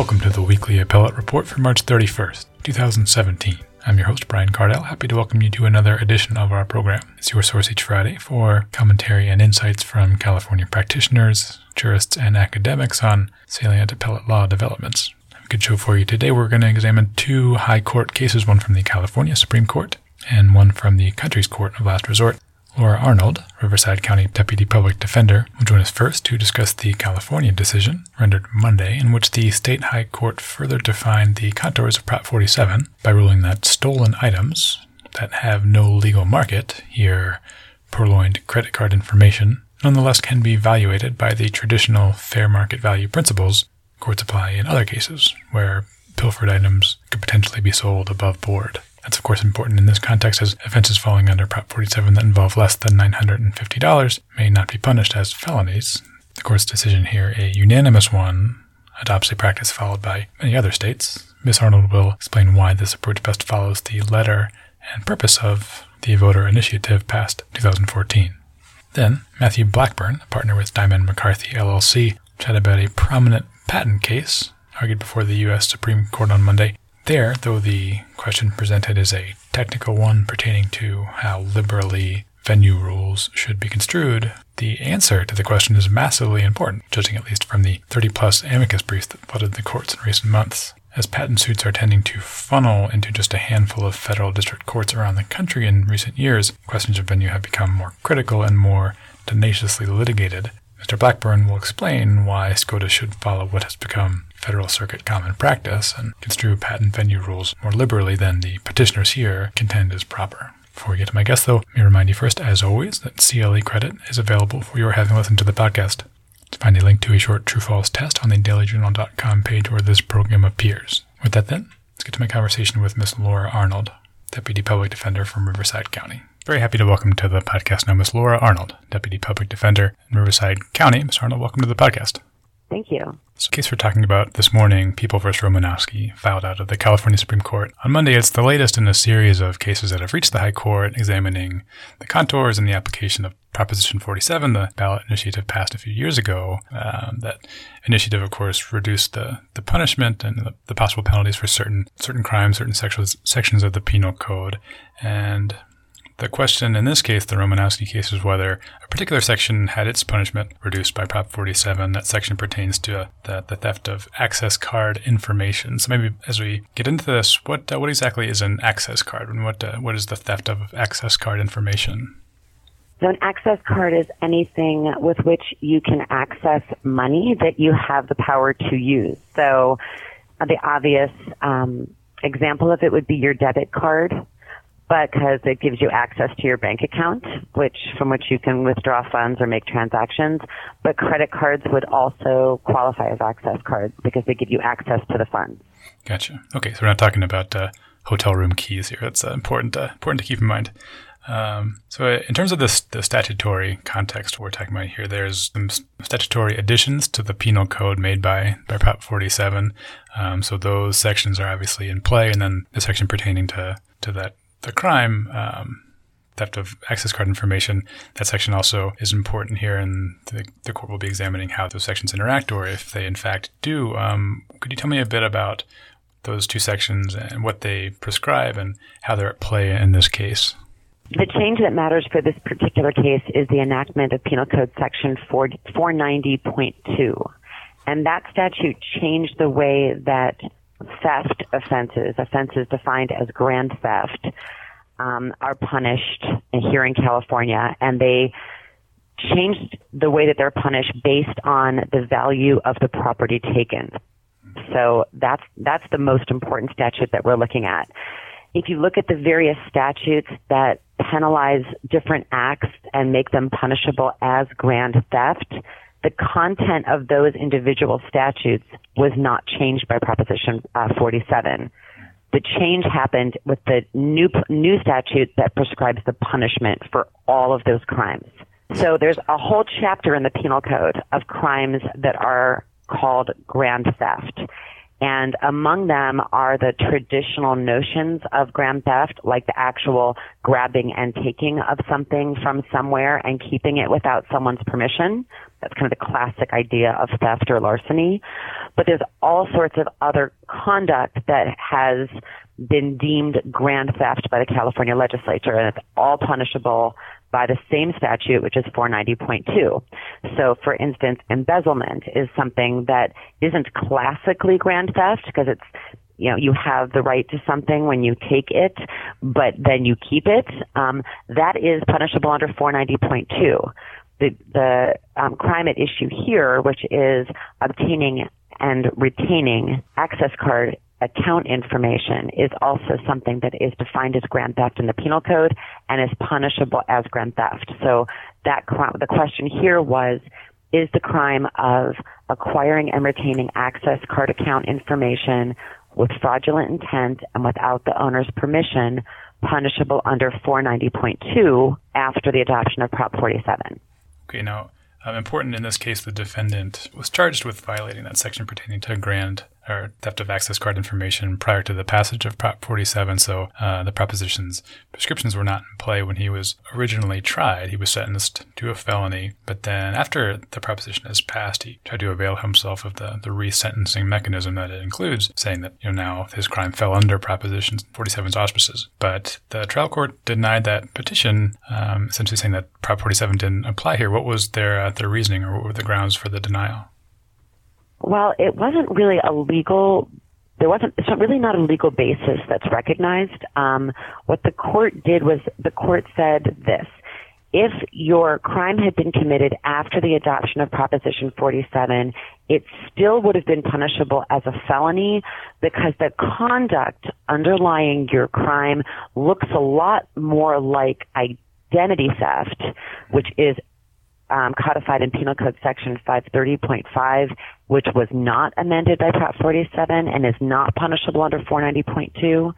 Welcome to the Weekly Appellate Report for March 31st, 2017. I'm your host, Brian Cardell, happy to welcome you to another edition of our program. It's your source each Friday for commentary and insights from California practitioners, jurists, and academics on salient appellate law developments. I have a good show for you today. We're going to examine two high court cases, one from the California Supreme Court and one from the country's court of last resort. Laura Arnold, Riverside County Deputy Public Defender, will join us first to discuss the California decision, rendered Monday, in which the State High Court further defined the contours of Prop 47 by ruling that stolen items that have no legal market, here purloined credit card information, nonetheless can be valuated by the traditional fair market value principles courts apply in other cases, where pilfered items could potentially be sold above board. That's, of course, important in this context, as offenses falling under Prop 47 that involve less than $950 may not be punished as felonies. The court's decision here, a unanimous one, adopts a practice followed by many other states. Ms. Arnold will explain why this approach best follows the letter and purpose of the voter initiative passed 2014. Then, Matthew Blackburn, a partner with Diamond McCarthy LLC, chatted about a prominent patent case argued before the U.S. Supreme Court on Monday. There, though the question presented is a technical one pertaining to how liberally venue rules should be construed, the answer to the question is massively important, judging at least from the 30-plus amicus briefs that flooded the courts in recent months. As patent suits are tending to funnel into just a handful of federal district courts around the country in recent years, questions of venue have become more critical and more tenaciously litigated. Mr. Blackburn will explain why SCOTUS should follow what has become Federal Circuit common practice and construe patent venue rules more liberally than the petitioners here contend is proper. Before we get to my guest, though, let me remind you first, as always, that CLE credit is available for your having listened to the podcast. To find a link to a short true-false test on the dailyjournal.com page where this program appears. With that, then, let's get to my conversation with Ms. Laura Arnold, Deputy Public Defender from Riverside County. Very happy to welcome to the podcast now Ms. Laura Arnold, Deputy Public Defender in Riverside County. Ms. Arnold, welcome to the podcast. Thank you. So the case we're talking about this morning, People v. Romanowski, filed out of the California Supreme Court on Monday. It's the latest in a series of cases that have reached the High Court examining the contours and the application of Proposition 47, the ballot initiative passed a few years ago. That initiative, of course, reduced the punishment and the possible penalties for certain crimes, certain sections of the Penal Code. And the question in this case, the Romanowski case, is whether a particular section had its punishment reduced by Prop 47. That section pertains to the theft of access card information. So maybe as we get into this, what exactly is an access card, and what is the theft of access card information? So an access card is anything with which you can access money that you have the power to use. So the obvious example of it would be your debit card, because it gives you access to your bank account, from which you can withdraw funds or make transactions. But credit cards would also qualify as access cards because they give you access to the funds. Gotcha. Okay, so we're not talking about hotel room keys here. That's important to keep in mind. So in terms of the statutory context we're talking about here, there's some statutory additions to the penal code made by Prop 47. So those sections are obviously in play, and then the section pertaining to that the crime, theft of access card information, that section also is important here, and the court will be examining how those sections interact, or if they in fact do. Could you tell me a bit about those two sections and what they prescribe and how they're at play in this case? The change that matters for this particular case is the enactment of Penal Code Section 490.2, and that statute changed the way that theft offenses defined as grand theft, are punished here in California, and they changed the way that they're punished based on the value of the property taken. So that's the most important statute that we're looking at. If you look at the various statutes that penalize different acts and make them punishable as grand theft, the content of those individual statutes was not changed by Proposition 47. The change happened with the new statute that prescribes the punishment for all of those crimes. So there's a whole chapter in the Penal Code of crimes that are called grand theft. And among them are the traditional notions of grand theft, like the actual grabbing and taking of something from somewhere and keeping it without someone's permission. That's kind of the classic idea of theft or larceny. But there's all sorts of other conduct that has been deemed grand theft by the California legislature, and it's all punishable by the same statute, which is 490.2. So, for instance, embezzlement is something that isn't classically grand theft because it's, you know, you have the right to something when you take it, but then you keep it. That is punishable under 490.2. The crime at issue here, which is obtaining and retaining access card account information, is also something that is defined as grand theft in the penal code and is punishable as grand theft. So that the question here was, is the crime of acquiring and retaining access card account information with fraudulent intent and without the owner's permission punishable under 490.2 after the adoption of Prop 47? Okay, now, important in this case, the defendant was charged with violating that section pertaining to grand or theft of access card information prior to the passage of Prop 47. So the proposition's prescriptions were not in play when he was originally tried. He was sentenced to a felony, but then after the proposition is passed, he tried to avail himself of the resentencing mechanism that it includes, saying that, you know, now his crime fell under Proposition 47's auspices. But the trial court denied that petition, essentially saying that Prop 47 didn't apply here. What was their reasoning, or what were the grounds for the denial? Well, it wasn't really a legal, it's really not a legal basis that's recognized. What the court did was the court said this: if your crime had been committed after the adoption of Proposition 47, it still would have been punishable as a felony because the conduct underlying your crime looks a lot more like identity theft, which is codified in Penal Code Section 530.5, which was not amended by Prop 47 and is not punishable under 490.2,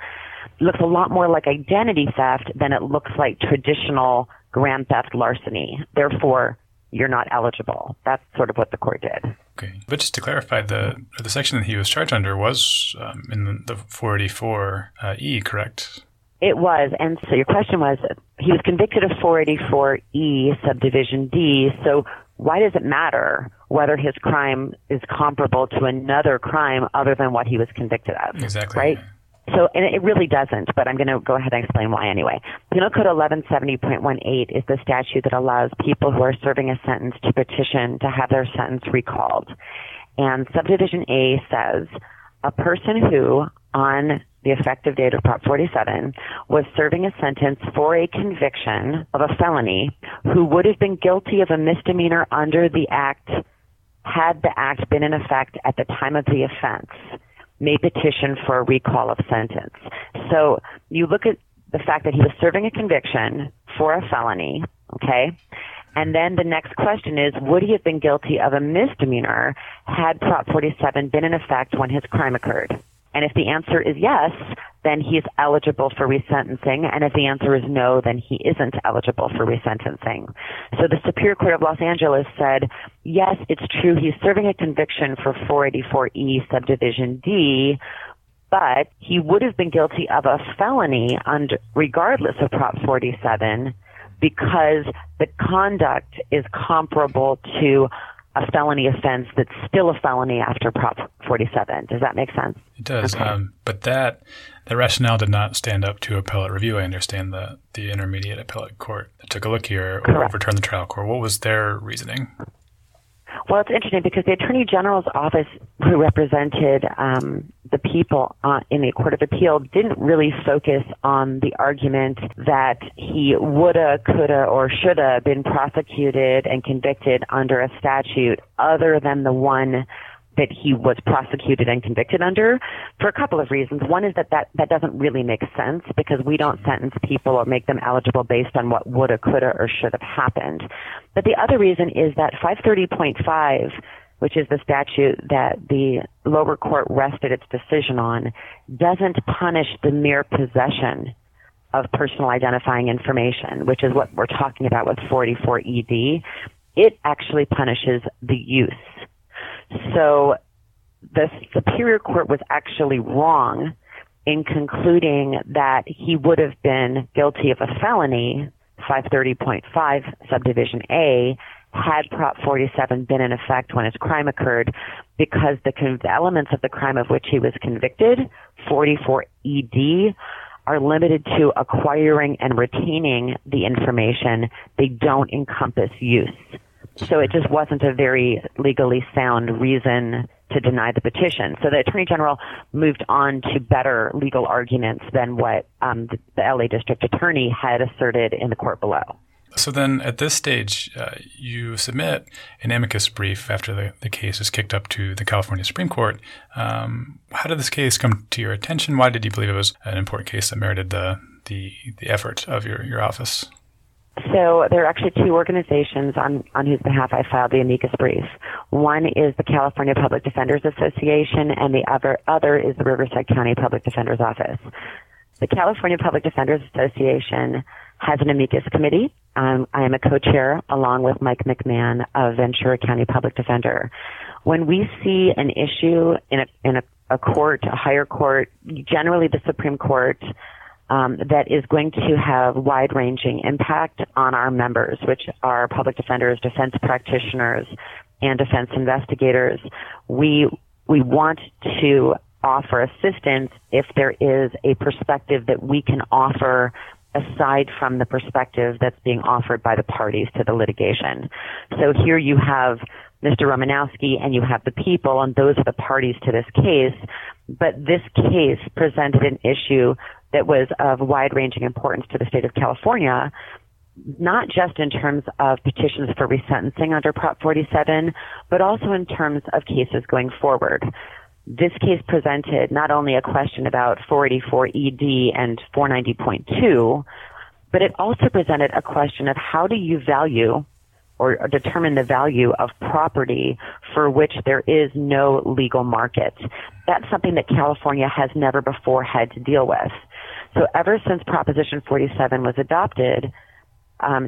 looks a lot more like identity theft than it looks like traditional grand theft larceny. Therefore, you're not eligible. That's sort of what the court did. Okay. But just to clarify, the section that he was charged under was in the 484E, correct? It was. And so your question was, he was convicted of 484E subdivision D, so why does it matter whether his crime is comparable to another crime other than what he was convicted of? Exactly. Right? So, and it really doesn't, but I'm going to go ahead and explain why anyway. Penal Code 1170.18 is the statute that allows people who are serving a sentence to petition to have their sentence recalled. And subdivision A says, a person who, on the effective date of Prop 47, was serving a sentence for a conviction of a felony who would have been guilty of a misdemeanor under the act had the act been in effect at the time of the offense, may petition for a recall of sentence. So you look at the fact that he was serving a conviction for a felony, okay? And then the next question is, would he have been guilty of a misdemeanor had Prop 47 been in effect when his crime occurred? And if the answer is yes, then he's eligible for resentencing. And if the answer is no, then he isn't eligible for resentencing. So the Superior Court of Los Angeles said, yes, it's true, he's serving a conviction for 484E subdivision D, but he would have been guilty of a felony regardless of Prop 47 because the conduct is comparable to a felony offense that's still a felony after Prop 47. Does that make sense? It does. Okay. But the rationale did not stand up to appellate review. I understand the intermediate appellate court that took a look here or overturned the trial court. What was their reasoning? Well, it's interesting because the Attorney General's office, who represented the people in the Court of Appeal, didn't really focus on the argument that he woulda, coulda, or shoulda been prosecuted and convicted under a statute other than the one that he was prosecuted and convicted under, for a couple of reasons. One is that doesn't really make sense because we don't sentence people or make them eligible based on what woulda, coulda, or should have happened. But the other reason is that 530.5, which is the statute that the lower court rested its decision on, doesn't punish the mere possession of personal identifying information, which is what we're talking about with 484ED. It actually punishes the use. So the Superior Court was actually wrong in concluding that he would have been guilty of a felony, 530.5 subdivision A, had Prop 47 been in effect when his crime occurred, because the elements of the crime of which he was convicted, 44ED, are limited to acquiring and retaining the information. They don't encompass use. So it just wasn't a very legally sound reason to deny the petition. So the Attorney General moved on to better legal arguments than what the LA District Attorney had asserted in the court below. So then at this stage, you submit an amicus brief after the case is kicked up to the California Supreme Court. How did this case come to your attention? Why did you believe it was an important case that merited the effort of your office? So there are actually two organizations on whose behalf I filed the amicus brief. One is the California Public Defenders Association, and the other is the Riverside County Public Defender's Office. The California Public Defenders Association has an amicus committee. I am a co-chair along with Mike McMahon of Ventura County Public Defender. When we see an issue in a court, a higher court, generally the Supreme Court, that is going to have wide-ranging impact on our members, which are public defenders, defense practitioners, and defense investigators. We want to offer assistance if there is a perspective that we can offer aside from the perspective that's being offered by the parties to the litigation. So here you have Mr. Romanowski and you have the people, and those are the parties to this case. But this case presented an issue that was of wide-ranging importance to the state of California, not just in terms of petitions for resentencing under Prop 47, but also in terms of cases going forward. This case presented not only a question about 484ED and 490.2, but it also presented a question of how do you value or determine the value of property for which there is no legal market. That's something that California has never before had to deal with. So ever since Proposition 47 was adopted,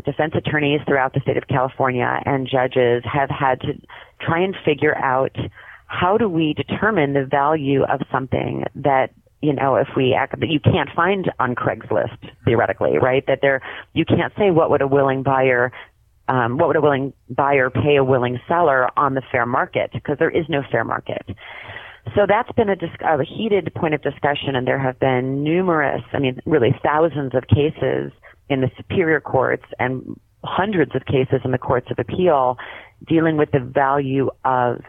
defense attorneys throughout the state of California and judges have had to try and figure out, how do we determine the value of something that, you know, if we act, that you can't find on Craigslist, theoretically, right? That there, you can't say what would a willing buyer pay a willing seller on the fair market, because there is no fair market. So that's been a heated point of discussion, and there have been numerous, really thousands of cases in the superior courts and hundreds of cases in the courts of appeal dealing with the value of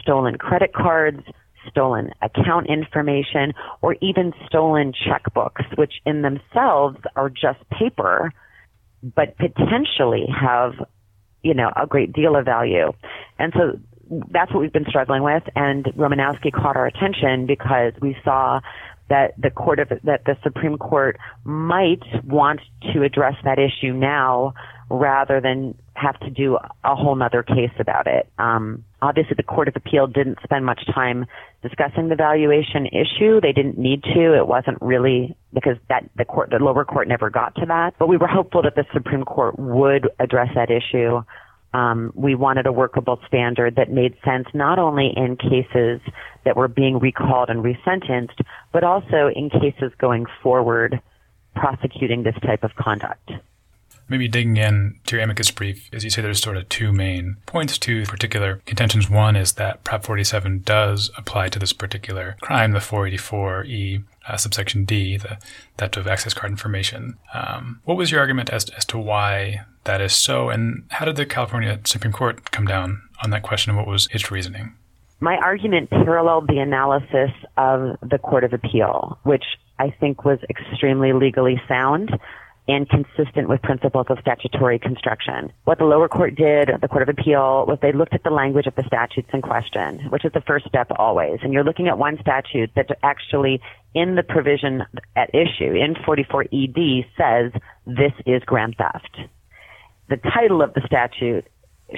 stolen credit cards, stolen account information, or even stolen checkbooks, which in themselves are just paper, but potentially have, you know, a great deal of value. And so that's what we've been struggling with. And Romanowski caught our attention because we saw that the Supreme Court might want to address that issue now rather than have to do a whole nother case about it. Obviously the Court of Appeal didn't spend much time discussing the valuation issue. They didn't need to. It wasn't really, because the lower court never got to that. But we were hopeful that the Supreme Court would address that issue. We wanted a workable standard that made sense not only in cases that were being recalled and resentenced, but also in cases going forward prosecuting this type of conduct. Maybe digging in to your amicus brief, as you say, there's sort of two main points, two particular contentions. One is that Prop 47 does apply to this particular crime, the 484E subsection D, that of access card information. What was your argument as to why that is so, and how did the California Supreme Court come down on that question, and what was its reasoning? My argument paralleled the analysis of the Court of Appeal, which I think was extremely legally sound and consistent with principles of statutory construction. What the lower court did, the Court of Appeal, was they looked at the language of the statutes in question, which is the first step always. And you're looking at one statute that actually, in the provision at issue, in 44ED, says this is grand theft. The title of the statute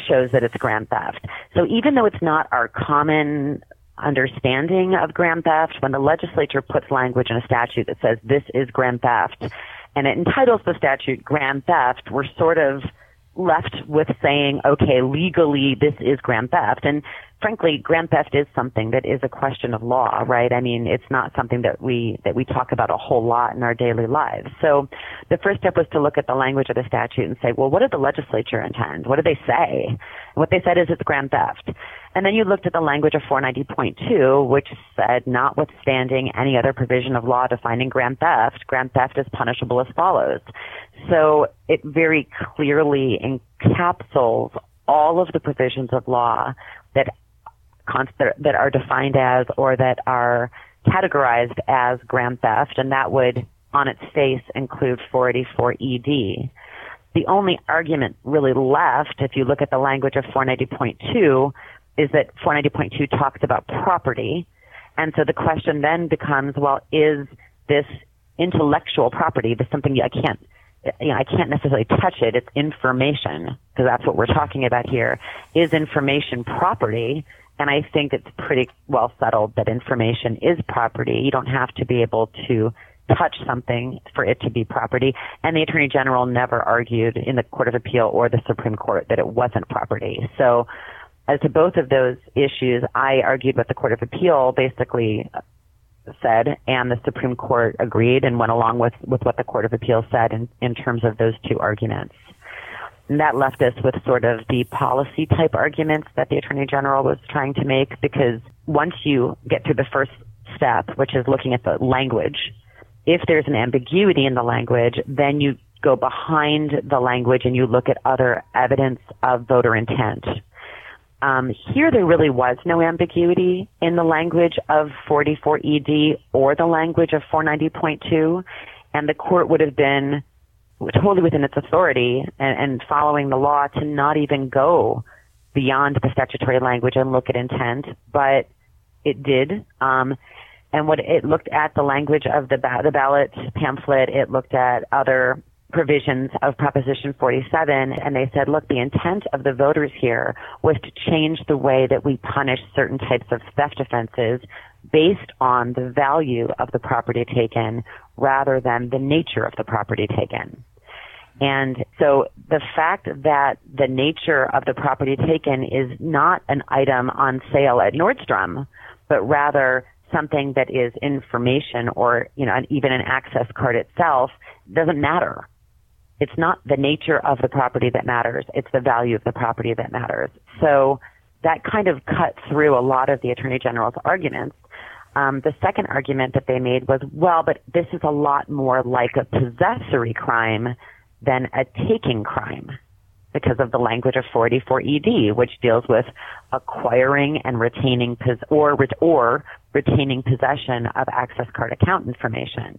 shows that it's grand theft. So even though it's not our common understanding of grand theft, when the legislature puts language in a statute that says this is grand theft, and it entitles the statute grand theft, we're sort of left with saying, okay, legally, this is grand theft. And frankly, grand theft is something that is a question of law, right? I mean, it's not something that we talk about a whole lot in our daily lives. So the first step was to look at the language of the statute and say, well, what did the legislature intend? What did they say? And what they said is it's grand theft. And then you looked at the language of 490.2, which said, notwithstanding any other provision of law defining grand theft is punishable as follows. So it very clearly encapsulates all of the provisions of law that are defined as or that are categorized as grand theft, and that would, on its face, include 484ED. The only argument really left, if you look at the language of 490.2, is that 490.2 talks about property, and so the question then becomes, well, is this intellectual property, this something I can't necessarily touch it, it's information, because that's what we're talking about here. Is information property? And I think it's pretty well settled that information is property. You don't have to be able to touch something for it to be property. And the Attorney General never argued in the Court of Appeal or the Supreme Court that it wasn't property. So as to both of those issues, I argued what the Court of Appeal basically said, and the Supreme Court agreed and went along with what the Court of Appeal said in terms of those two arguments. And that left us with sort of the policy type arguments that the Attorney General was trying to make, because once you get through the first step, which is looking at the language, if there's an ambiguity in the language, then you go behind the language and you look at other evidence of voter intent. Here there really was no ambiguity in the language of 44ED or the language of 490.2, and the court would have been totally within its authority and following the law to not even go beyond the statutory language and look at intent, but it did. And what it looked at the language of the ballot pamphlet, it looked at other provisions of Proposition 47, and they said, look, the intent of the voters here was to change the way that we punish certain types of theft offenses based on the value of the property taken rather than the nature of the property taken. And so the fact that the nature of the property taken is not an item on sale at Nordstrom, but rather something that is information or, even an access card itself, doesn't matter. It's not the nature of the property that matters. It's the value of the property that matters. So that kind of cut through a lot of the Attorney General's arguments. The second argument that they made was, well, but this is a lot more like a possessory crime than a taking crime because of the language of 484ED, which deals with acquiring and retaining or retaining possession of access card account information.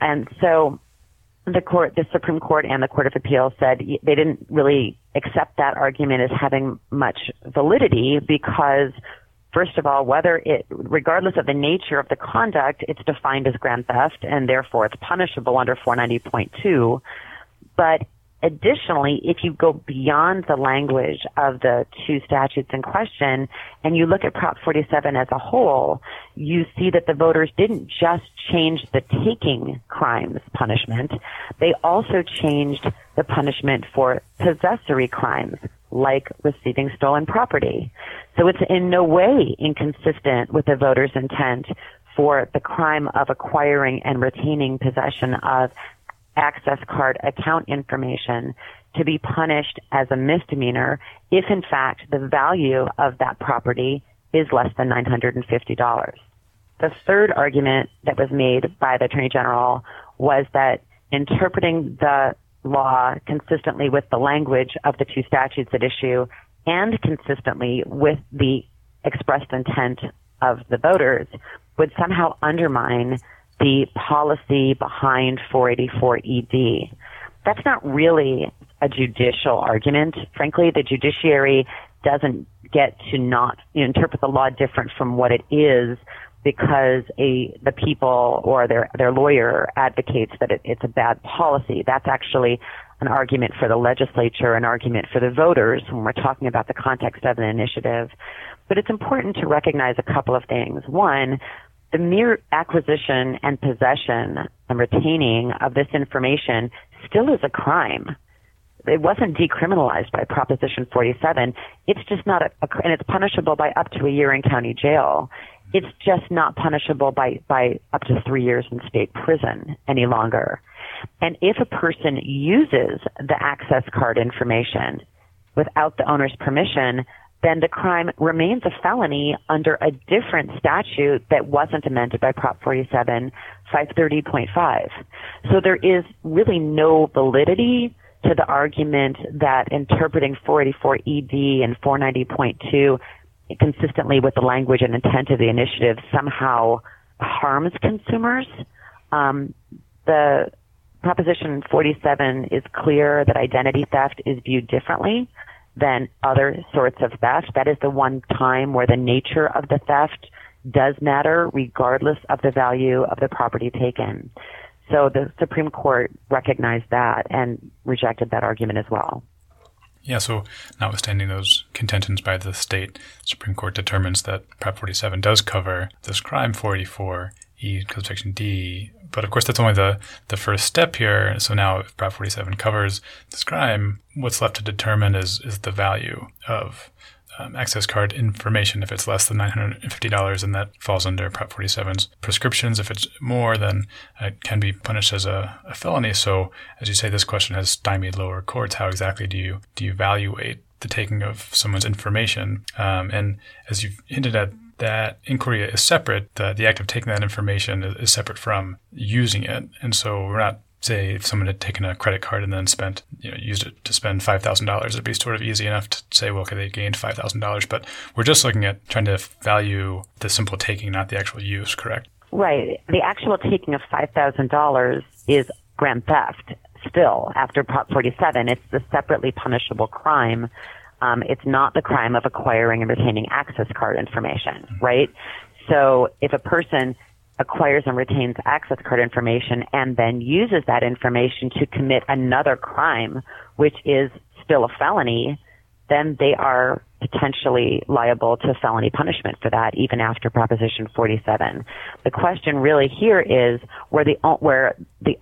And so the Supreme Court and the Court of Appeal said they didn't really accept that argument as having much validity because, first of all, regardless of the nature of the conduct, it's defined as grand theft and therefore it's punishable under 490.2. But additionally, if you go beyond the language of the two statutes in question and you look at Prop 47 as a whole, you see that the voters didn't just change the taking crimes punishment. They also changed the punishment for possessory crimes, like receiving stolen property. So it's in no way inconsistent with the voters' intent for the crime of acquiring and retaining possession of access card account information to be punished as a misdemeanor if, in fact, the value of that property is less than $950. The third argument that was made by the Attorney General was that interpreting the law consistently with the language of the two statutes at issue and consistently with the expressed intent of the voters would somehow undermine the policy behind 484ED. That's not really a judicial argument. Frankly, the judiciary doesn't get to not interpret the law different from what it is because the people or their lawyer advocates that it's a bad policy. That's actually an argument for the legislature, an argument for the voters when we're talking about the context of an initiative. But it's important to recognize a couple of things. One, the mere acquisition and possession and retaining of this information still is a crime. it wasn't decriminalized by Proposition 47. It's just not, and it's punishable by up to a year in county jail. It's just not punishable by up to 3 years in state prison any longer. And if a person uses the access card information without the owner's permission, then the crime remains a felony under a different statute that wasn't amended by Prop 47, 530.5. So there is really no validity to the argument that interpreting 484ED and 490.2 consistently with the language and intent of the initiative somehow harms consumers. The Proposition 47 is clear that identity theft is viewed differently than other sorts of theft. That is the one time where the nature of the theft does matter regardless of the value of the property taken. So the Supreme Court recognized that and rejected that argument as well. Yeah, so notwithstanding those contentions by the state, Supreme Court determines that Prop 47 does cover this crime, 484E, Code Section D. But of course, that's only the first step here. So now if Prop 47 covers this crime, what's left to determine is the value of access card information. If it's less than $950, then that falls under Prop 47's prescriptions. If it's more, then it can be punished as a felony. So as you say, this question has stymied lower courts. How exactly do you evaluate the taking of someone's information? And as you've hinted at, that inquiry is separate. The act of taking that information is separate from using it. And so we're not, say, if someone had taken a credit card and then used it to spend $5,000, it'd be sort of easy enough to say, well, okay, they gained $5,000. But we're just looking at trying to value the simple taking, not the actual use, correct? Right. The actual taking of $5,000 is grand theft still after Prop 47. It's the separately punishable crime. It's not the crime of acquiring and retaining access card information, right? So if a person acquires and retains access card information and then uses that information to commit another crime, which is still a felony, then they are potentially liable to felony punishment for that even after Proposition 47. The question really here is where the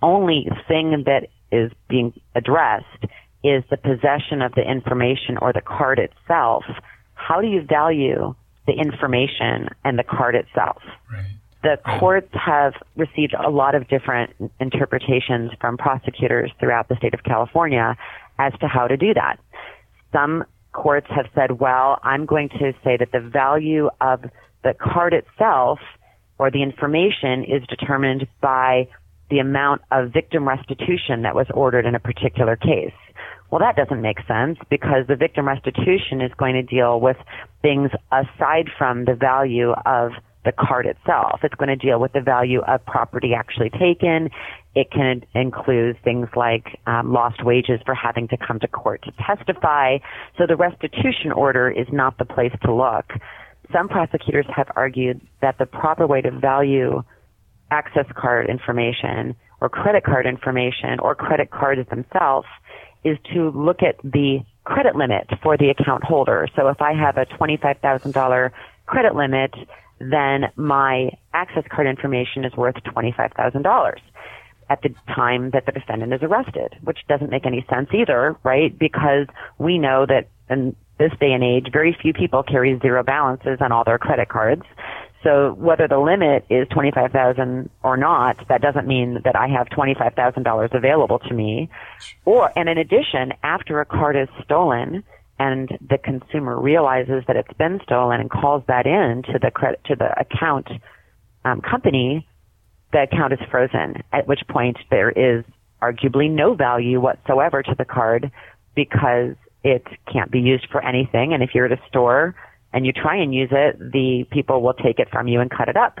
only thing that is being addressed is the possession of the information or the card itself. How do you value the information and the card itself? Right. The courts have received a lot of different interpretations from prosecutors throughout the state of California as to how to do that. Some courts have said, well, I'm going to say that the value of the card itself or the information is determined by the amount of victim restitution that was ordered in a particular case. Well, that doesn't make sense because the victim restitution is going to deal with things aside from the value of the card itself. It's going to deal with the value of property actually taken. It can include things like lost wages for having to come to court to testify. So the restitution order is not the place to look. Some prosecutors have argued that the proper way to value access card information or credit card information or credit cards themselves is to look at the credit limit for the account holder. So if I have a $25,000 credit limit, then my access card information is worth $25,000 at the time that the defendant is arrested, which doesn't make any sense either, right? Because we know that in this day and age, very few people carry zero balances on all their credit cards. So whether the limit is $25,000 or not, that doesn't mean that I have $25,000 available to me. And in addition, after a card is stolen and the consumer realizes that it's been stolen and calls that in to the account company, the account is frozen, at which point there is arguably no value whatsoever to the card because it can't be used for anything. And if you're at a store and you try and use it, the people will take it from you and cut it up.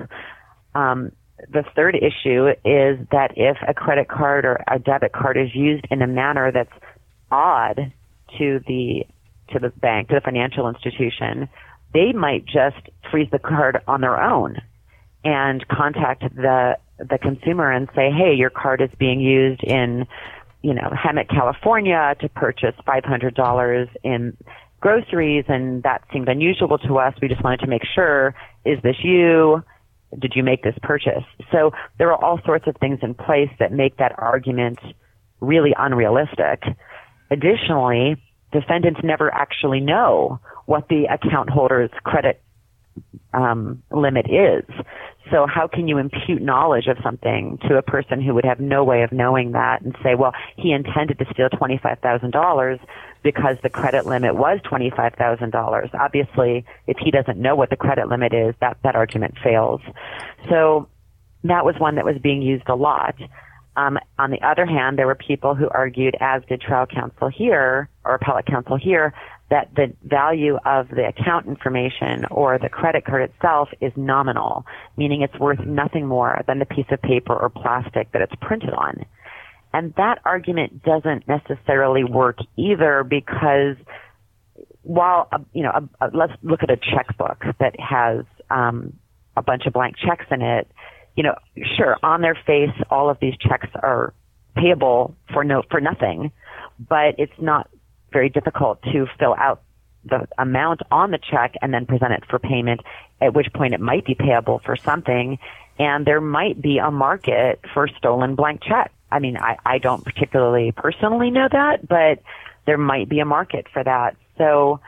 The third issue is that if a credit card or a debit card is used in a manner that's odd to the bank, to the financial institution, they might just freeze the card on their own and contact the consumer and say, hey, your card is being used in, Hemet, California to purchase $500 in groceries, and that seemed unusual to us. We just wanted to make sure, is this you? Did you make this purchase? So there are all sorts of things in place that make that argument really unrealistic. Additionally, defendants never actually know what the account holder's credit limit is. So how can you impute knowledge of something to a person who would have no way of knowing that and say, well, he intended to steal $25,000 because the credit limit was $25,000. Obviously, if he doesn't know what the credit limit is, that argument fails. So that was one that was being used a lot. On the other hand, there were people who argued, as did trial counsel here, or appellate counsel here, that the value of the account information or the credit card itself is nominal, meaning it's worth nothing more than the piece of paper or plastic that it's printed on. And that argument doesn't necessarily work either, because while, let's look at a checkbook that has a bunch of blank checks in it. Sure, on their face, all of these checks are payable for nothing, but it's not very difficult to fill out the amount on the check and then present it for payment, at which point it might be payable for something, and there might be a market for stolen blank checks. I mean, I don't particularly personally know that, but there might be a market for that. So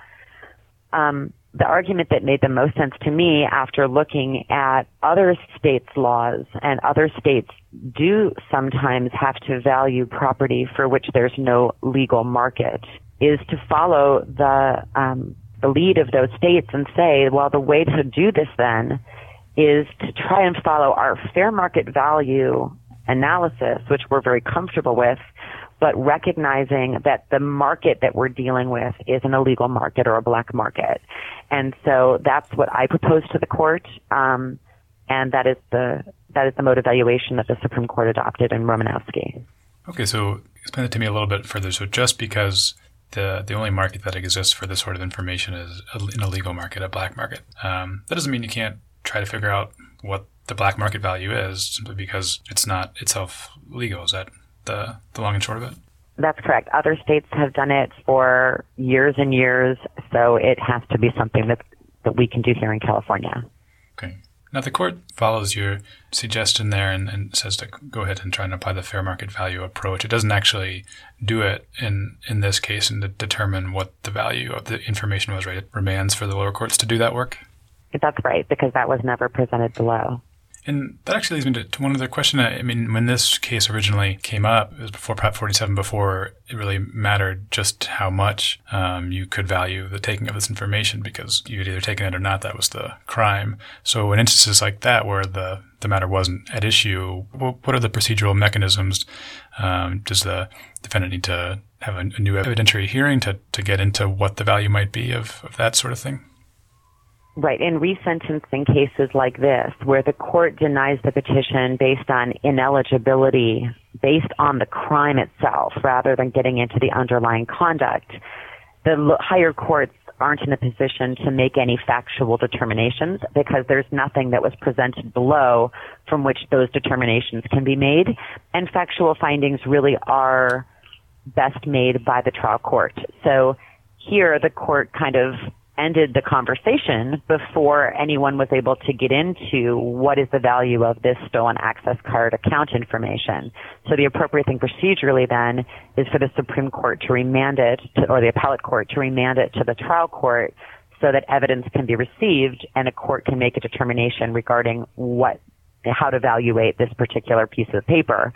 the argument that made the most sense to me, after looking at other states' laws, and other states do sometimes have to value property for which there's no legal market, is to follow the lead of those states and say, well, the way to do this then is to try and follow our fair market value analysis, which we're very comfortable with, but recognizing that the market that we're dealing with is an illegal market or a black market. And so that's what I proposed to the court, and that is the mode of valuation that the Supreme Court adopted in Romanowski. Okay, so explain it to me a little bit further. So just because the only market that exists for this sort of information is an illegal market, a black market, that doesn't mean you can't try to figure out what the black market value is simply because it's not itself legal. Is that the long and short of it? That's correct. Other states have done it for years and years, so it has to be something that we can do here in California. Okay. Now, the court follows your suggestion there and says to go ahead and try and apply the fair market value approach. It doesn't actually do it in this case and to determine what the value of the information was, right? It remains for the lower courts to do that work? That's right, because that was never presented below. And that actually leads me to one other question. I mean, when this case originally came up, it was before Prop 47, before it really mattered just how much you could value the taking of this information, because you had either taken it or not. That was the crime. So in instances like that where the matter wasn't at issue, what are the procedural mechanisms? Does the defendant need to have a new evidentiary hearing to get into what the value might be of that sort of thing? Right. In resentencing cases like this, where the court denies the petition based on ineligibility, based on the crime itself, rather than getting into the underlying conduct, the higher courts aren't in a position to make any factual determinations, because there's nothing that was presented below from which those determinations can be made. And factual findings really are best made by the trial court. So here the court kind of ended the conversation before anyone was able to get into what is the value of this stolen access card account information. So the appropriate thing procedurally then is for the Supreme Court to remand it, or the appellate court to remand it to the trial court, so that evidence can be received and a court can make a determination regarding how to evaluate this particular piece of paper,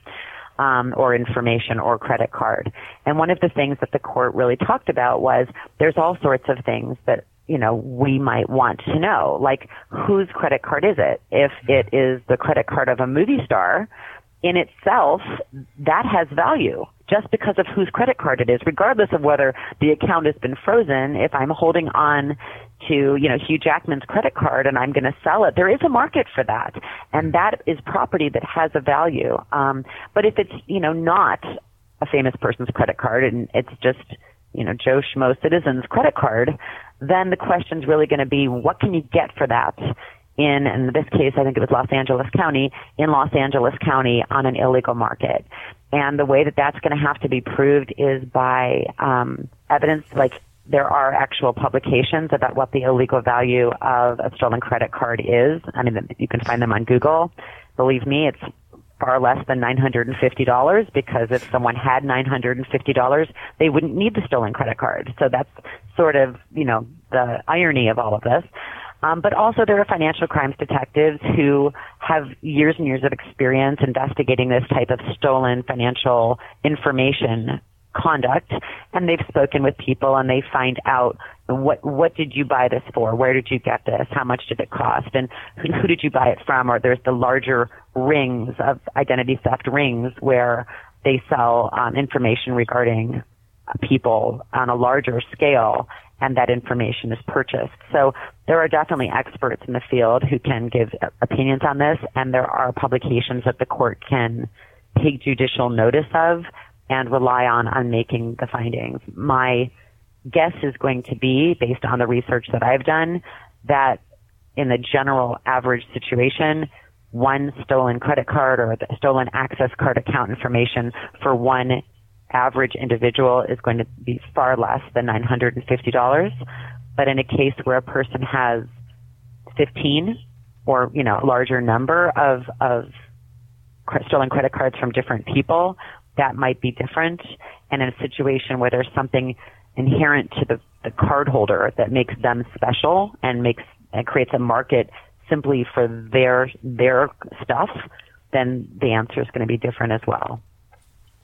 or information or credit card. And one of the things that the court really talked about was there's all sorts of things that, we might want to know, like whose credit card is it? If it is the credit card of a movie star, in itself, that has value just because of whose credit card it is, regardless of whether the account has been frozen. If I'm holding on to, Hugh Jackman's credit card and I'm going to sell it, there is a market for that. And that is property that has a value. But if it's, not a famous person's credit card and it's just, Joe Schmo Citizen's credit card, then the question's really going to be, what can you get for that? In this case, I think it was Los Angeles County on an illegal market. And the way that that's going to have to be proved is by evidence, like there are actual publications about what the illegal value of a stolen credit card is. I mean, you can find them on Google. Believe me, it's far less than $950, because if someone had $950, they wouldn't need the stolen credit card. So that's sort of, you know, the irony of all of this. But also there are financial crimes detectives who have years and years of experience investigating this type of stolen financial information conduct, and they've spoken with people and they find out what did you buy this for? Where did you get this? How much did it cost? And who did you buy it from? Or there's the larger rings of identity theft rings where they sell information regarding people on a larger scale, and that information is purchased. So there are definitely experts in the field who can give opinions on this, and there are publications that the court can take judicial notice of and rely on making the findings. My guess is going to be, based on the research that I've done, that in the general average situation, one stolen credit card or the stolen access card account information for one average individual is going to be far less than $950. But in a case where a person has 15 or, you know, a larger number of stolen credit cards from different people, that might be different. And in a situation where there's something inherent to the cardholder that makes them special and creates a market simply for their stuff, then the answer is going to be different as well.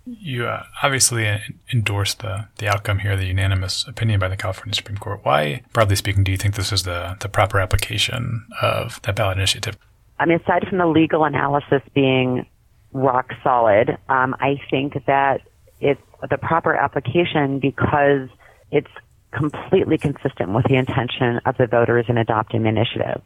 You obviously endorsed the outcome here, the unanimous opinion by the California Supreme Court. Why, broadly speaking, do you think this is the proper application of that ballot initiative? I mean, aside from the legal analysis being rock solid, I think that it's the proper application because it's completely consistent with the intention of the voters in adopting the initiative.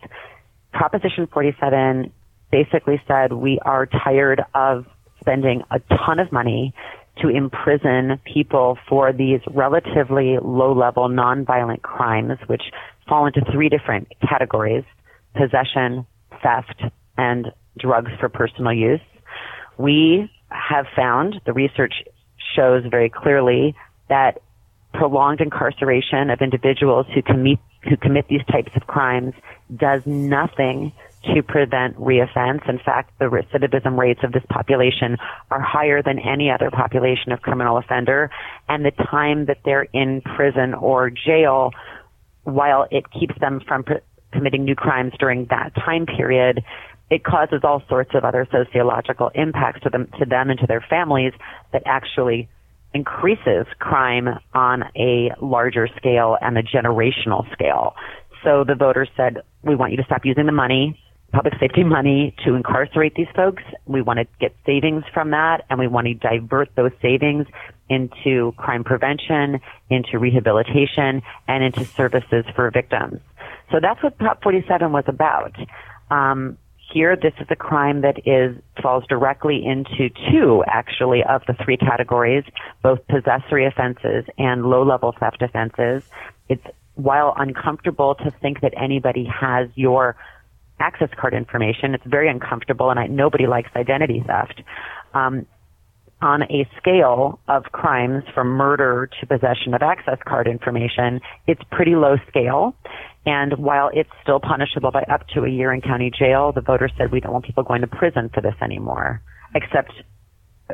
Proposition 47 basically said we are tired of spending a ton of money to imprison people for these relatively low-level nonviolent crimes, which fall into three different categories: possession, theft, and drugs for personal use. We have found, the research shows very clearly, that prolonged incarceration of individuals who commit these types of crimes does nothing to prevent reoffense. In fact, the recidivism rates of this population are higher than any other population of criminal offender. And the time that they're in prison or jail, while it keeps them from committing new crimes during that time period, it causes all sorts of other sociological impacts to them and to their families that actually increases crime on a larger scale and a generational scale. So the voters said, we want you to stop using the money, public safety money, to incarcerate these folks. We want to get savings from that, and we want to divert those savings into crime prevention, into rehabilitation, and into services for victims. So that's what Prop 47 was about. Here, this is a crime that falls directly into two, actually, of the three categories, both possessory offenses and low-level theft offenses. It's, while uncomfortable to think that anybody has your access card information, it's very uncomfortable, and nobody likes identity theft. On a scale of crimes from murder to possession of access card information, it's pretty low scale. And while it's still punishable by up to a year in county jail, the voters said we don't want people going to prison for this anymore, except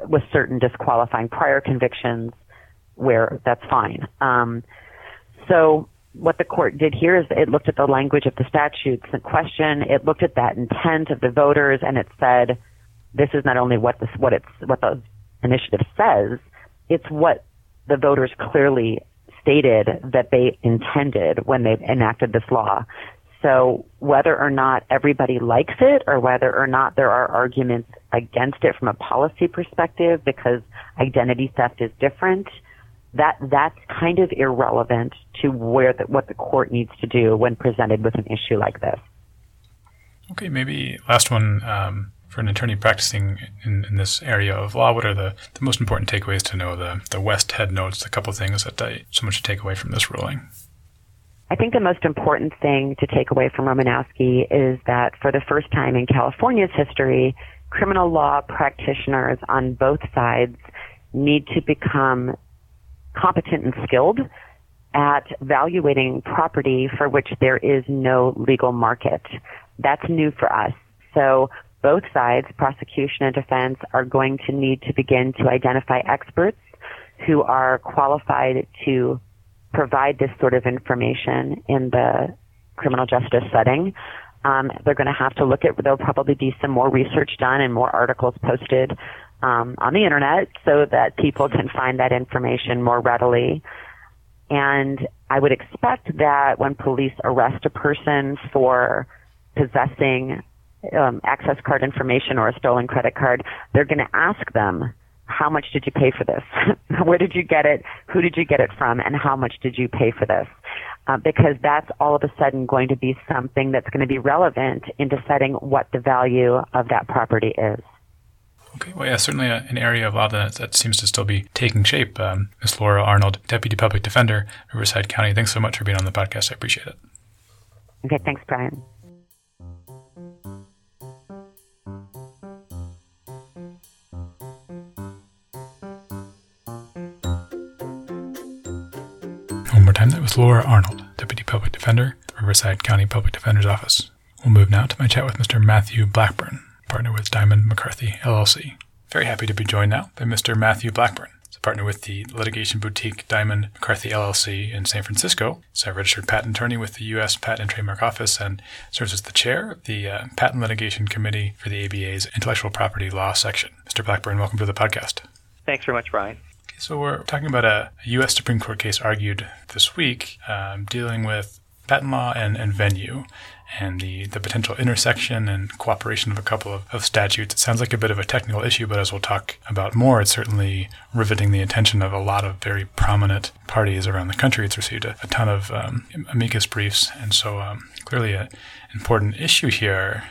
with certain disqualifying prior convictions where that's fine. So what the court did here is it looked at the language of the statutes in question, it looked at that intent of the voters, and it said this is not only what the initiative says, it's what the voters clearly stated that they intended when they enacted this law. So whether or not everybody likes it or whether or not there are arguments against it from a policy perspective because identity theft is different, that's kind of irrelevant to what the court needs to do when presented with an issue like this. Okay, maybe last one. For an attorney practicing in this area of law, what are the most important takeaways to know, the West head notes, a couple of things that someone should take away from this ruling? I think the most important thing to take away from Romanowski is that for the first time in California's history, criminal law practitioners on both sides need to become competent and skilled at valuating property for which there is no legal market. That's new for us. So both sides, prosecution and defense, are going to need to begin to identify experts who are qualified to provide this sort of information in the criminal justice setting. They're going to have to look at, there'll probably be some more research done and more articles posted on the internet so that people can find that information more readily. And I would expect that when police arrest a person for possessing access card information or a stolen credit card, they're going to ask them, how much did you pay for this? Where did you get it? Who did you get it from? And how much did you pay for this? Because that's all of a sudden going to be something that's going to be relevant in deciding what the value of that property is. Okay. Well, yeah, certainly an area of law that seems to still be taking shape. Ms. Laura Arnold, Deputy Public Defender, Riverside County, thanks so much for being on the podcast. I appreciate it. Okay. Thanks, Brian. Time that was Laura Arnold, Deputy Public Defender, Riverside County Public Defender's Office. We'll move now to my chat with Mr. Matthew Blackburn, partner with Diamond McCarthy LLC. Very happy to be joined now by Mr. Matthew Blackburn. He's a partner with the litigation boutique Diamond McCarthy LLC in San Francisco. He's a registered patent attorney with the U.S. Patent and Trademark Office and serves as the chair of the Patent Litigation Committee for the ABA's Intellectual Property Law Section. Mr. Blackburn, welcome to the podcast. Thanks very much, Brian. So we're talking about a U.S. Supreme Court case argued this week dealing with patent law and venue and the potential intersection and cooperation of a couple of statutes. It sounds like a bit of a technical issue, but as we'll talk about more, it's certainly riveting the attention of a lot of very prominent parties around the country. It's received a ton of amicus briefs, and so clearly an important issue here.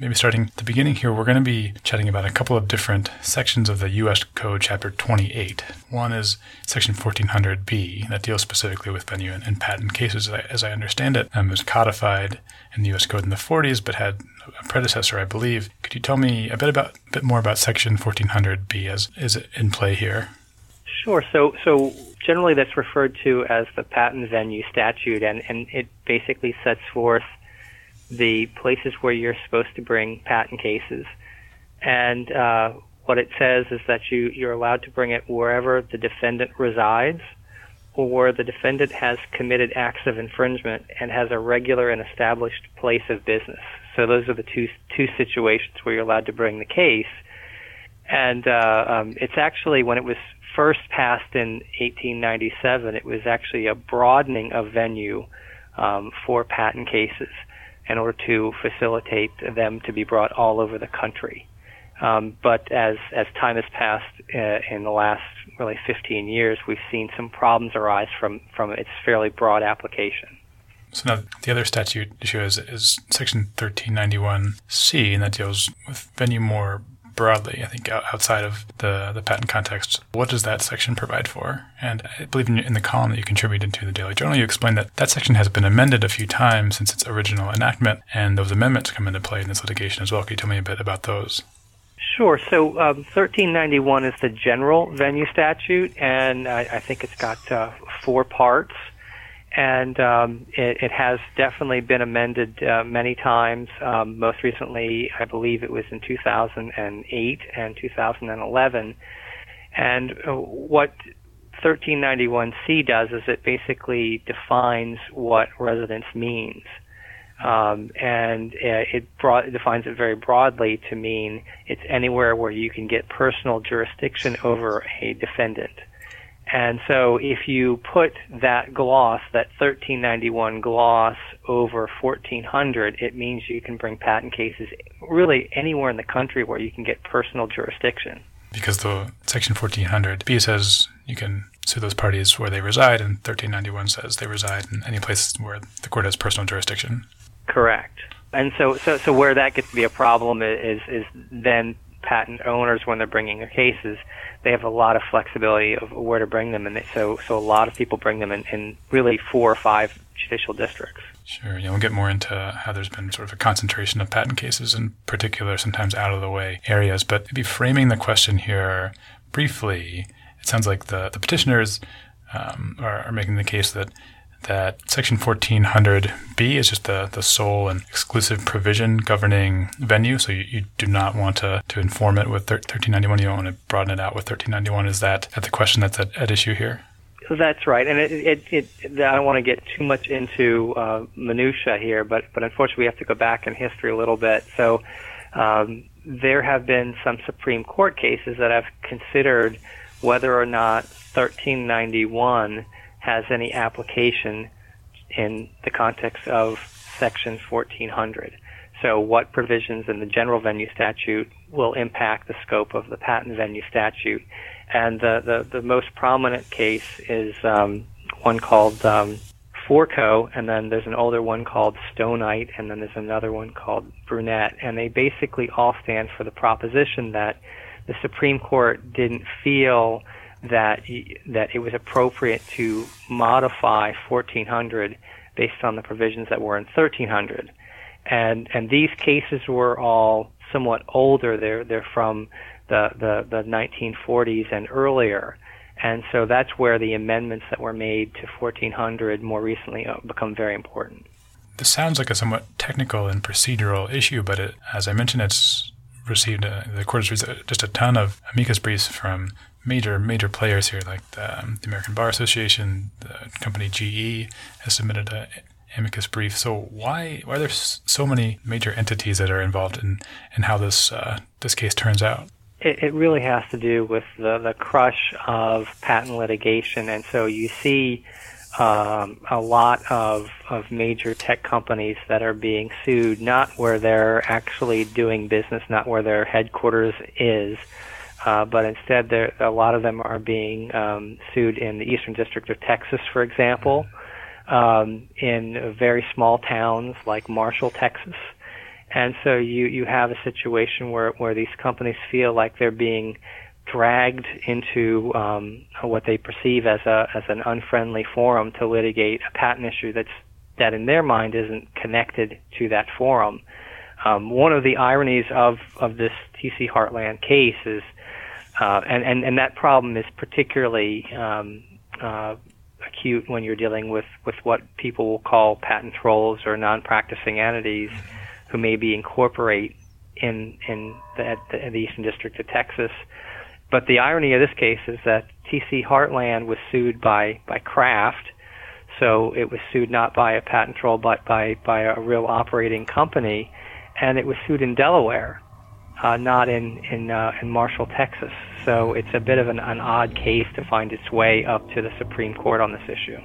Maybe starting at the beginning here, we're going to be chatting about a couple of different sections of the U.S. Code, Chapter 28. One is Section 1400B that deals specifically with venue and patent cases, as I understand it. It was codified in the U.S. Code in the 40s, but had a predecessor, I believe. Could you tell me a bit more about Section 1400B as is it in play here? Sure. So generally that's referred to as the patent venue statute, and it basically sets forth the places where you're supposed to bring patent cases. And what it says is that you're allowed to bring it wherever the defendant resides or where the defendant has committed acts of infringement and has a regular and established place of business. So those are the two situations where you're allowed to bring the case. And it's actually, when it was first passed in 1897, it was actually a broadening of venue for patent cases, in order to facilitate them to be brought all over the country. But as time has passed in the last really 15 years, we've seen some problems arise from its fairly broad application. So now the other statute issue is Section 1391C, and that deals with venue more broadly, I think, outside of the patent context. What does that section provide for? And I believe in the column that you contributed to the Daily Journal, you explained that section has been amended a few times since its original enactment, and those amendments come into play in this litigation as well. Can you tell me a bit about those? Sure. So 1391 is the general venue statute, and I think it's got four parts. And it has definitely been amended many times. Most recently, I believe it was in 2008 and 2011. And what 1391C does is it basically defines what residence means. And it defines it very broadly to mean it's anywhere where you can get personal jurisdiction over a defendant. And so if you put that gloss, that 1391 gloss, over 1400, it means you can bring patent cases really anywhere in the country where you can get personal jurisdiction. Because the Section 1400B says you can sue those parties where they reside, and 1391 says they reside in any place where the court has personal jurisdiction. Correct. And so where that gets to be a problem is then patent owners, when they're bringing their cases, they have a lot of flexibility of where to bring them, and so a lot of people bring them in really 4 or 5 judicial districts. Sure. Yeah, we'll get more into how there's been sort of a concentration of patent cases in particular, sometimes out-of-the-way areas. But maybe framing the question here briefly, it sounds like the petitioners are making the case that that Section 1400B is just the sole and exclusive provision governing venue. So you do not want to inform it with 1391. You don't want to broaden it out with 1391. Is that the question that's at issue here? That's right. And I don't want to get too much into minutia here, but unfortunately we have to go back in history a little bit. So there have been some Supreme Court cases that have considered whether or not 1391 has any application in the context of Section 1400. So what provisions in the general venue statute will impact the scope of the patent venue statute? And the most prominent case is one called Forco, and then there's an older one called Stonite, and then there's another one called Brunette. And they basically all stand for the proposition that the Supreme Court didn't feel that it was appropriate to modify 1400 based on the provisions that were in 1300. And these cases were all somewhat older. They're from the 1940s and earlier. And so that's where the amendments that were made to 1400 more recently become very important. This sounds like a somewhat technical and procedural issue, but as I mentioned, it's received the court has received just a ton of amicus briefs from major players here, like the American Bar Association. The company GE has submitted a amicus brief. So why are there so many major entities that are involved in how this case turns out? It really has to do with the crush of patent litigation. And so you see a lot of major tech companies that are being sued, not where they're actually doing business, not where their headquarters is, but instead a lot of them are being sued in the Eastern District of Texas, for example, in very small towns like Marshall, Texas. And so you have a situation where these companies feel like they're being dragged into what they perceive as an unfriendly forum to litigate a patent issue that in their mind isn't connected to that forum. One of the ironies of this TC Heartland case is, and that problem is particularly acute when you're dealing with what people will call patent trolls or non-practicing entities who maybe incorporate in the Eastern District of Texas. But the irony of this case is that TC Heartland was sued by Kraft, so it was sued not by a patent troll but by a real operating company, and it was sued in Delaware, not in Marshall, Texas. So it's a bit of an odd case to find its way up to the Supreme Court on this issue.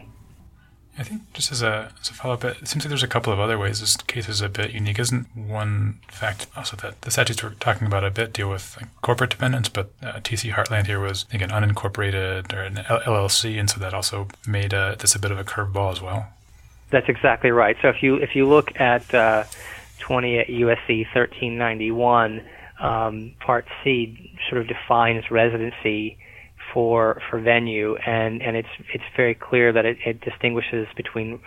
I think just as a follow-up, it seems like there's a couple of other ways this case is a bit unique. Isn't one fact also that the statutes we're talking about a bit deal with corporate dependents, but TC Heartland here was, I think, an unincorporated or an LLC, and so that also made this a bit of a curveball as well? That's exactly right. So if you look at 28 U.S.C. 1391, Part C sort of defines residency for venue, and it's very clear that it distinguishes between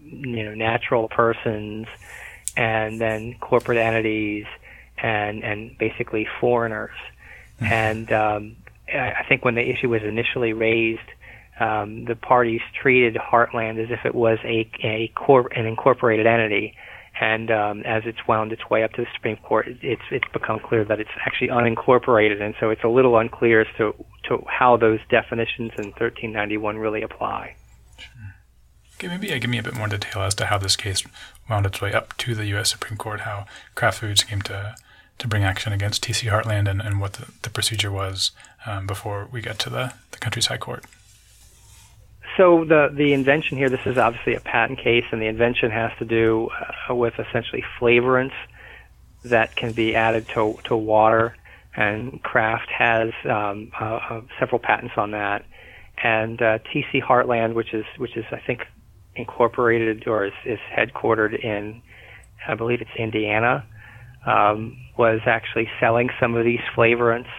natural persons and then corporate entities and basically foreigners. Mm-hmm. And I think when the issue was initially raised, the parties treated Heartland as if it was an incorporated entity. And as it's wound its way up to the Supreme Court, it's become clear that it's actually unincorporated, and so it's a little unclear as to how those definitions in 1391 really apply. Sure. Okay, maybe give me a bit more detail as to how this case wound its way up to the U.S. Supreme Court, how Kraft Foods came to bring action against TC Heartland, and what the procedure was before we got to the country's high court. So the invention here, this is obviously a patent case, and the invention has to do with essentially flavorants that can be added to water, and Kraft has several patents on that. And TC Heartland, which is I think incorporated or is headquartered in, I believe it's Indiana, was actually selling some of these flavorants.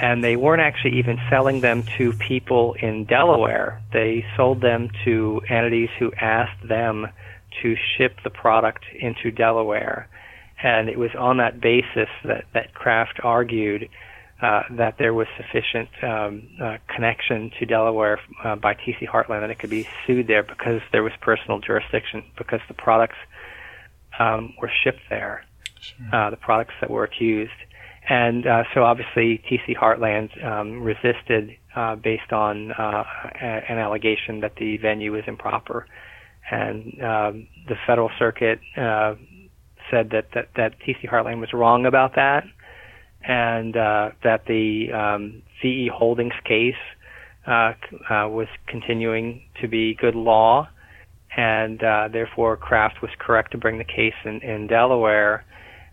And they weren't actually even selling them to people in Delaware. They sold them to entities who asked them to ship the product into Delaware. And it was on that basis that Kraft argued that there was sufficient connection to Delaware by TC Heartland, and it could be sued there because there was personal jurisdiction, because the products were shipped there, sure. The products that were accused. And so obviously TC Heartland resisted based on an allegation that the venue was improper. And the Federal Circuit said that TC Heartland was wrong about that, and that the VE Holdings case was continuing to be good law, and therefore Kraft was correct to bring the case in Delaware.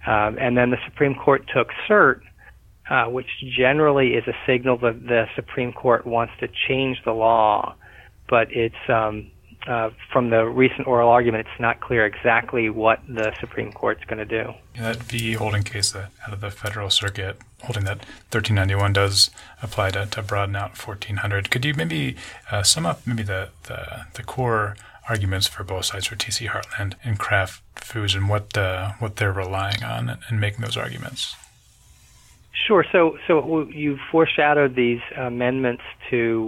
And then the Supreme Court took cert, which generally is a signal that the Supreme Court wants to change the law, but it's from the recent oral argument, it's not clear exactly what the Supreme Court's going to do. In that VE Holding case out of the Federal Circuit, holding that 1391 does apply to broaden out 1400, could you maybe sum up maybe the core arguments for both sides, for TC Heartland and Kraft Foods, and what they're relying on and making those arguments? Sure. So you foreshadowed these amendments to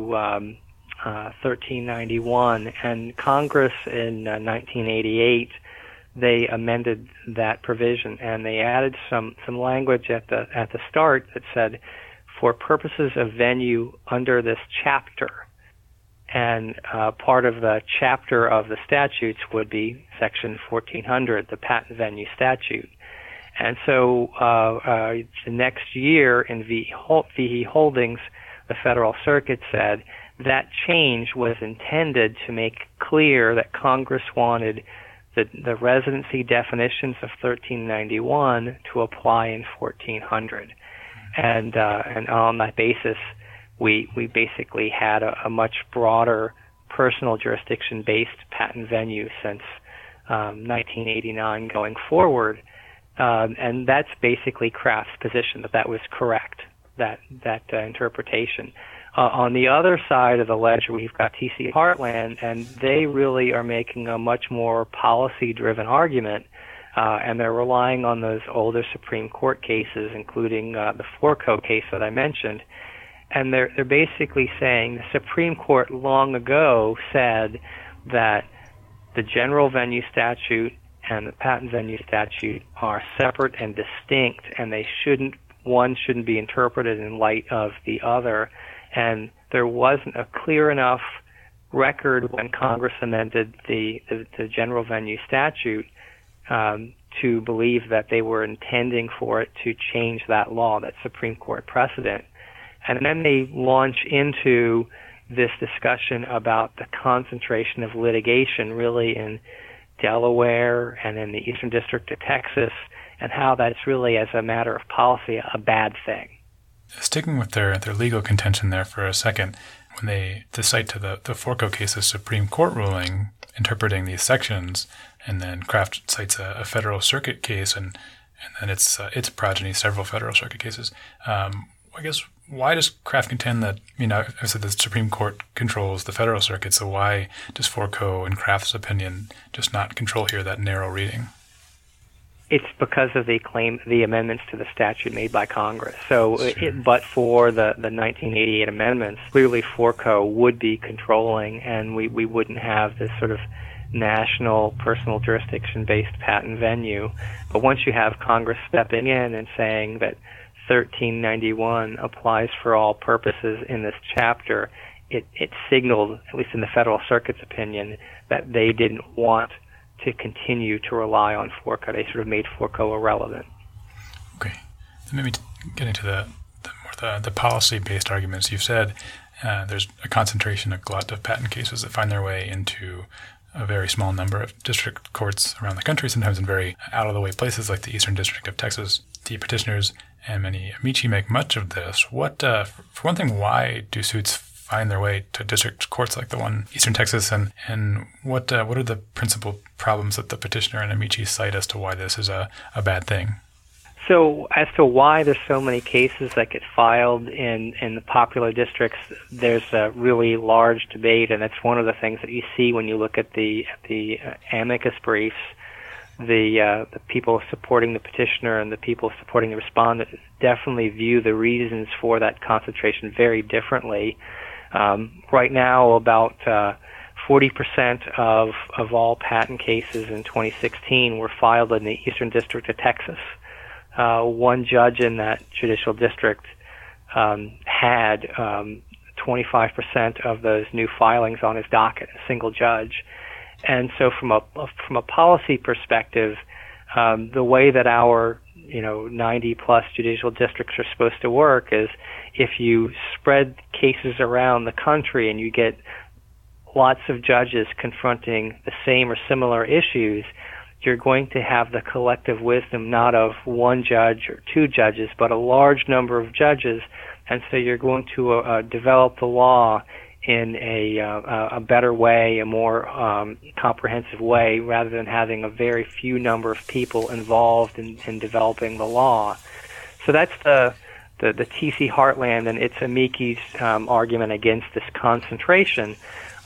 1391, and Congress in 1988, they amended that provision, and they added some language at the start that said, for purposes of venue under this chapter. And part of the chapter of the statutes would be Section 1400, the patent venue statute. And so the next year in VE Holdings, the Federal Circuit said that change was intended to make clear that Congress wanted the residency definitions of 1391 to apply in 1400. And on that basis, we basically had a much broader personal jurisdiction-based patent venue since 1989 going forward, and that's basically Kraft's position, that was correct, that interpretation. On the other side of the ledger, we've got TC Heartland, and they really are making a much more policy-driven argument, and they're relying on those older Supreme Court cases, including the Forco case that I mentioned. And they're basically saying the Supreme Court long ago said that the general venue statute and the patent venue statute are separate and distinct, and one shouldn't be interpreted in light of the other. And there wasn't a clear enough record when Congress amended the general venue statute to believe that they were intending for it to change that law, that Supreme Court precedent. And then they launch into this discussion about the concentration of litigation really in Delaware and in the Eastern District of Texas, and how that's really, as a matter of policy, a bad thing. Sticking with their legal contention there for a second, when they cite to the Forco case's Supreme Court ruling interpreting these sections, and then Kraft cites a Federal Circuit case and then its progeny, several Federal Circuit cases, I guess, why does Kraft contend that, I said the Supreme Court controls the Federal Circuit, so why does Forco and Kraft's opinion just not control here that narrow reading? It's because of the amendments to the statute made by Congress. So, sure. But for the 1988 amendments, clearly Forco would be controlling, and we wouldn't have this sort of national personal jurisdiction-based patent venue. But once you have Congress stepping in and saying that 1391 applies for all purposes in this chapter, it signaled, at least in the Federal Circuit's opinion, that they didn't want to continue to rely on Forco. They sort of made Forco irrelevant. Okay. Then maybe getting to the more policy-based arguments. You've said there's a concentration, a glut of patent cases that find their way into a very small number of district courts around the country, sometimes in very out-of-the-way places like the Eastern District of Texas. The petitioners and many amici make much of this. What, for one thing, why do suits find their way to district courts like the one in Eastern Texas, and what are the principal problems that the petitioner and amici cite as to why this is a bad thing? So as to why there's so many cases that get filed in the popular districts, there's a really large debate, and that's one of the things that you see when you look at the amicus briefs the people supporting the petitioner and the people supporting the respondent definitely view the reasons for that concentration very differently. Right now, about 40% of all patent cases in 2016 were filed in the Eastern District of Texas. One judge in that judicial district had 25% of those new filings on his docket, a single judge. And so from a policy perspective, the way that our 90 plus judicial districts are supposed to work is if you spread cases around the country and you get lots of judges confronting the same or similar issues, you're going to have the collective wisdom not of one judge or two judges, but a large number of judges, and so you're going to develop the law in a better way, a more comprehensive way, rather than having a very few number of people involved in developing the law. So that's the TC Heartland and its amici's argument against this concentration.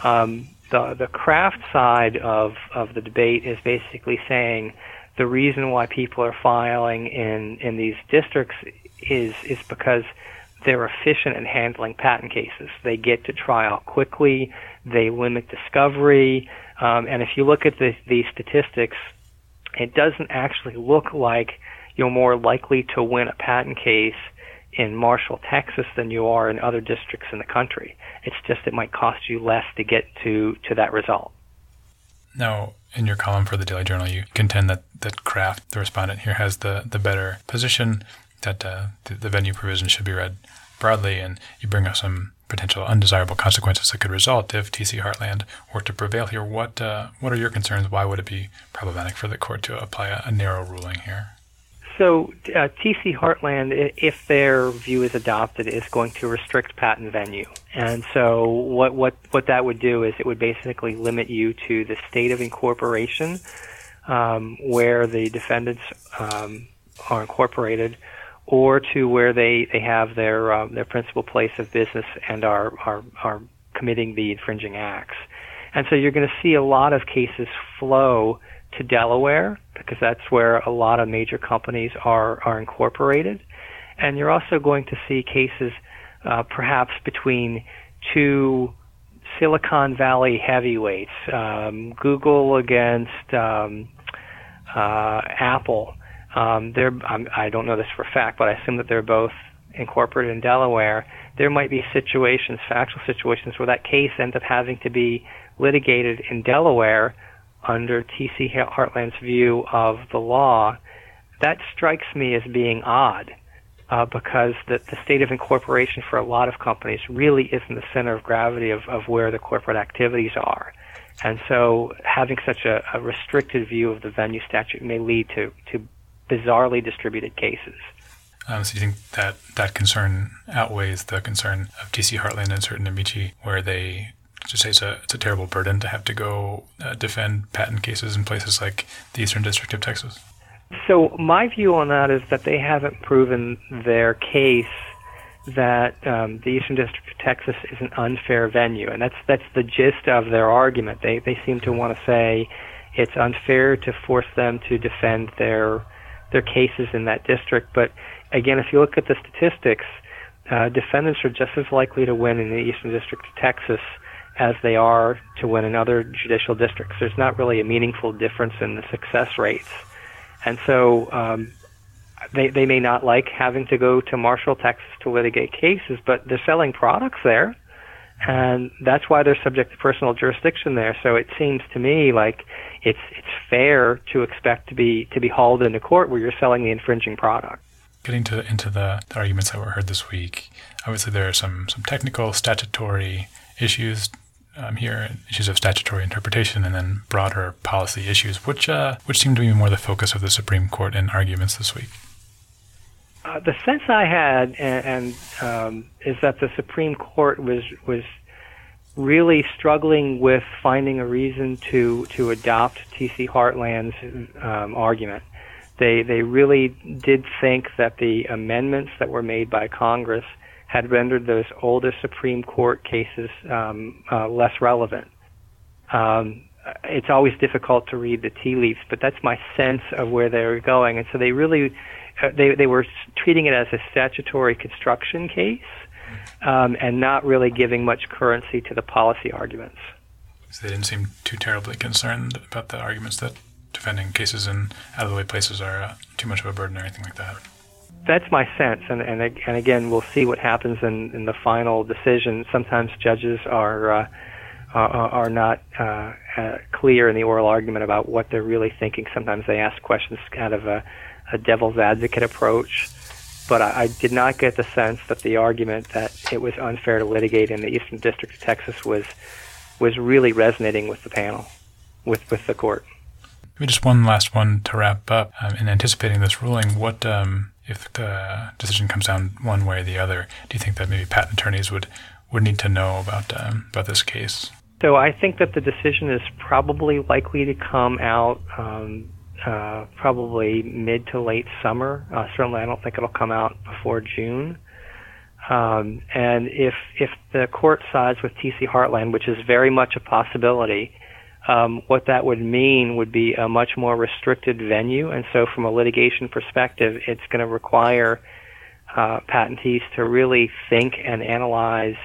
The Kraft side of the debate is basically saying the reason why people are filing in these districts is because they're efficient in handling patent cases. They get to trial quickly. They limit discovery. And if you look at these statistics, it doesn't actually look like you're more likely to win a patent case in Marshall, Texas than you are in other districts in the country. It's just it might cost you less to get to that result. Now, in your column for the Daily Journal, you contend that Kraft, the respondent here, has the better position, that the venue provision should be read broadly, and you bring up some potential undesirable consequences that could result if TC Heartland were to prevail here. What are your concerns? Why would it be problematic for the court to apply a narrow ruling here? So TC Heartland, if their view is adopted, is going to restrict patent venue. And so what that would do is it would basically limit you to the state of incorporation where the defendants are incorporated, or to where they have their principal place of business and are committing the infringing acts. And so you're going to see a lot of cases flow to Delaware, because that's where a lot of major companies are incorporated. And you're also going to see cases perhaps between two Silicon Valley heavyweights, Google against Apple. I don't know this for a fact, but I assume that they're both incorporated in Delaware. There might be situations, factual situations, where that case ends up having to be litigated in Delaware under TC Heartland's view of the law. That strikes me as being odd because the state of incorporation for a lot of companies really isn't the center of gravity of where the corporate activities are. And so having such a restricted view of the venue statute may lead to bizarrely distributed cases. So you think that concern outweighs the concern of TC Heartland and certain amici, where they just say it's a terrible burden to have to go defend patent cases in places like the Eastern District of Texas? So my view on that is that they haven't proven their case that the Eastern District of Texas is an unfair venue, and that's the gist of their argument. They seem to want to say it's unfair to force them to defend their cases in that district. But again, if you look at the statistics, defendants are just as likely to win in the Eastern District of Texas as they are to win in other judicial districts. There's not really a meaningful difference in the success rates. And so they may not like having to go to Marshall, Texas to litigate cases, but they're selling products there, and that's why they're subject to personal jurisdiction there. So it seems to me like it's fair to expect to be hauled into court where you're selling the infringing product. Getting into the arguments that were heard this week, obviously there are some technical statutory issues here, issues of statutory interpretation, and then broader policy issues, which seem to be more the focus of the Supreme Court in arguments this week. The sense I had and is that the Supreme Court was really struggling with finding a reason to adopt TC Heartland's argument. They really did think that the amendments that were made by Congress had rendered those older Supreme Court cases less relevant. it's always difficult to read the tea leaves, but that's my sense of where they were going. And so they really, they were treating it as a statutory construction case, and not really giving much currency to the policy arguments. So they didn't seem too terribly concerned about the arguments that defending cases in out-of-the-way places are too much of a burden or anything like that. That's my sense, and again, we'll see what happens in the final decision. Sometimes judges are not clear in the oral argument about what they're really thinking. Sometimes they ask questions kind of a devil's advocate approach. But I did not get the sense that the argument that it was unfair to litigate in the Eastern District of Texas was really resonating with the panel, with the court. Maybe just one last one to wrap up. In anticipating this ruling, what if the decision comes down one way or the other, do you think that maybe patent attorneys would need to know about this case? So I think that the decision is probably likely to come out probably mid to late summer. Certainly I don't think it'll come out before June. And if the court sides with TC Heartland, which is very much a possibility, what that would mean would be a much more restricted venue. And so from a litigation perspective, it's going to require patentees to really think and analyze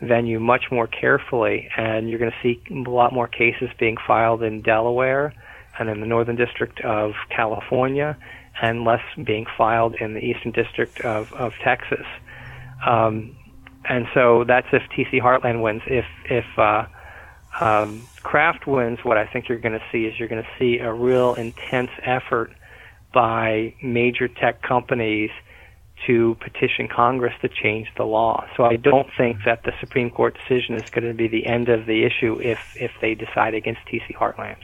venue much more carefully. And you're going to see a lot more cases being filed in Delaware and in the Northern District of California, and less being filed in the Eastern District of Texas. And so that's if TC Heartland wins. If Kraft wins, what I think you're going to see a real intense effort by major tech companies to petition Congress to change the law. So I don't think that the Supreme Court decision is going to be the end of the issue if they decide against TC Heartland.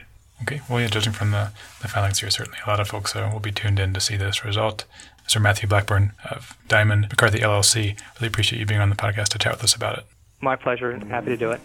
Okay. Well, yeah, judging from the filings here, certainly a lot of folks will be tuned in to see this result. Mr. Matthew Blackburn of Diamond McCarthy LLC, really appreciate you being on the podcast to chat with us about it. My pleasure. I'm happy to do it.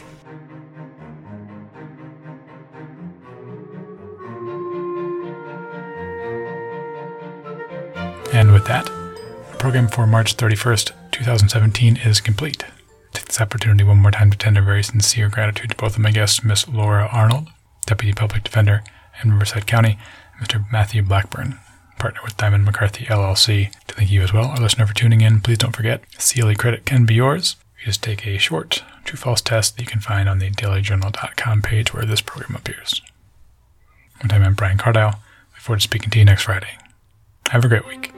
And with that, the program for March 31st, 2017 is complete. Take this opportunity one more time to tender very sincere gratitude to both of my guests, Ms. Laura Arnold, Deputy Public Defender in Riverside County, and Mr. Matthew Blackburn, partner with Diamond McCarthy LLC. To thank you as well, our listener, for tuning in. Please don't forget, CLE credit can be yours. You just take a short true-false test that you can find on the dailyjournal.com page where this program appears. One time, I'm Brian Cardell. I look forward to speaking to you next Friday. Have a great week.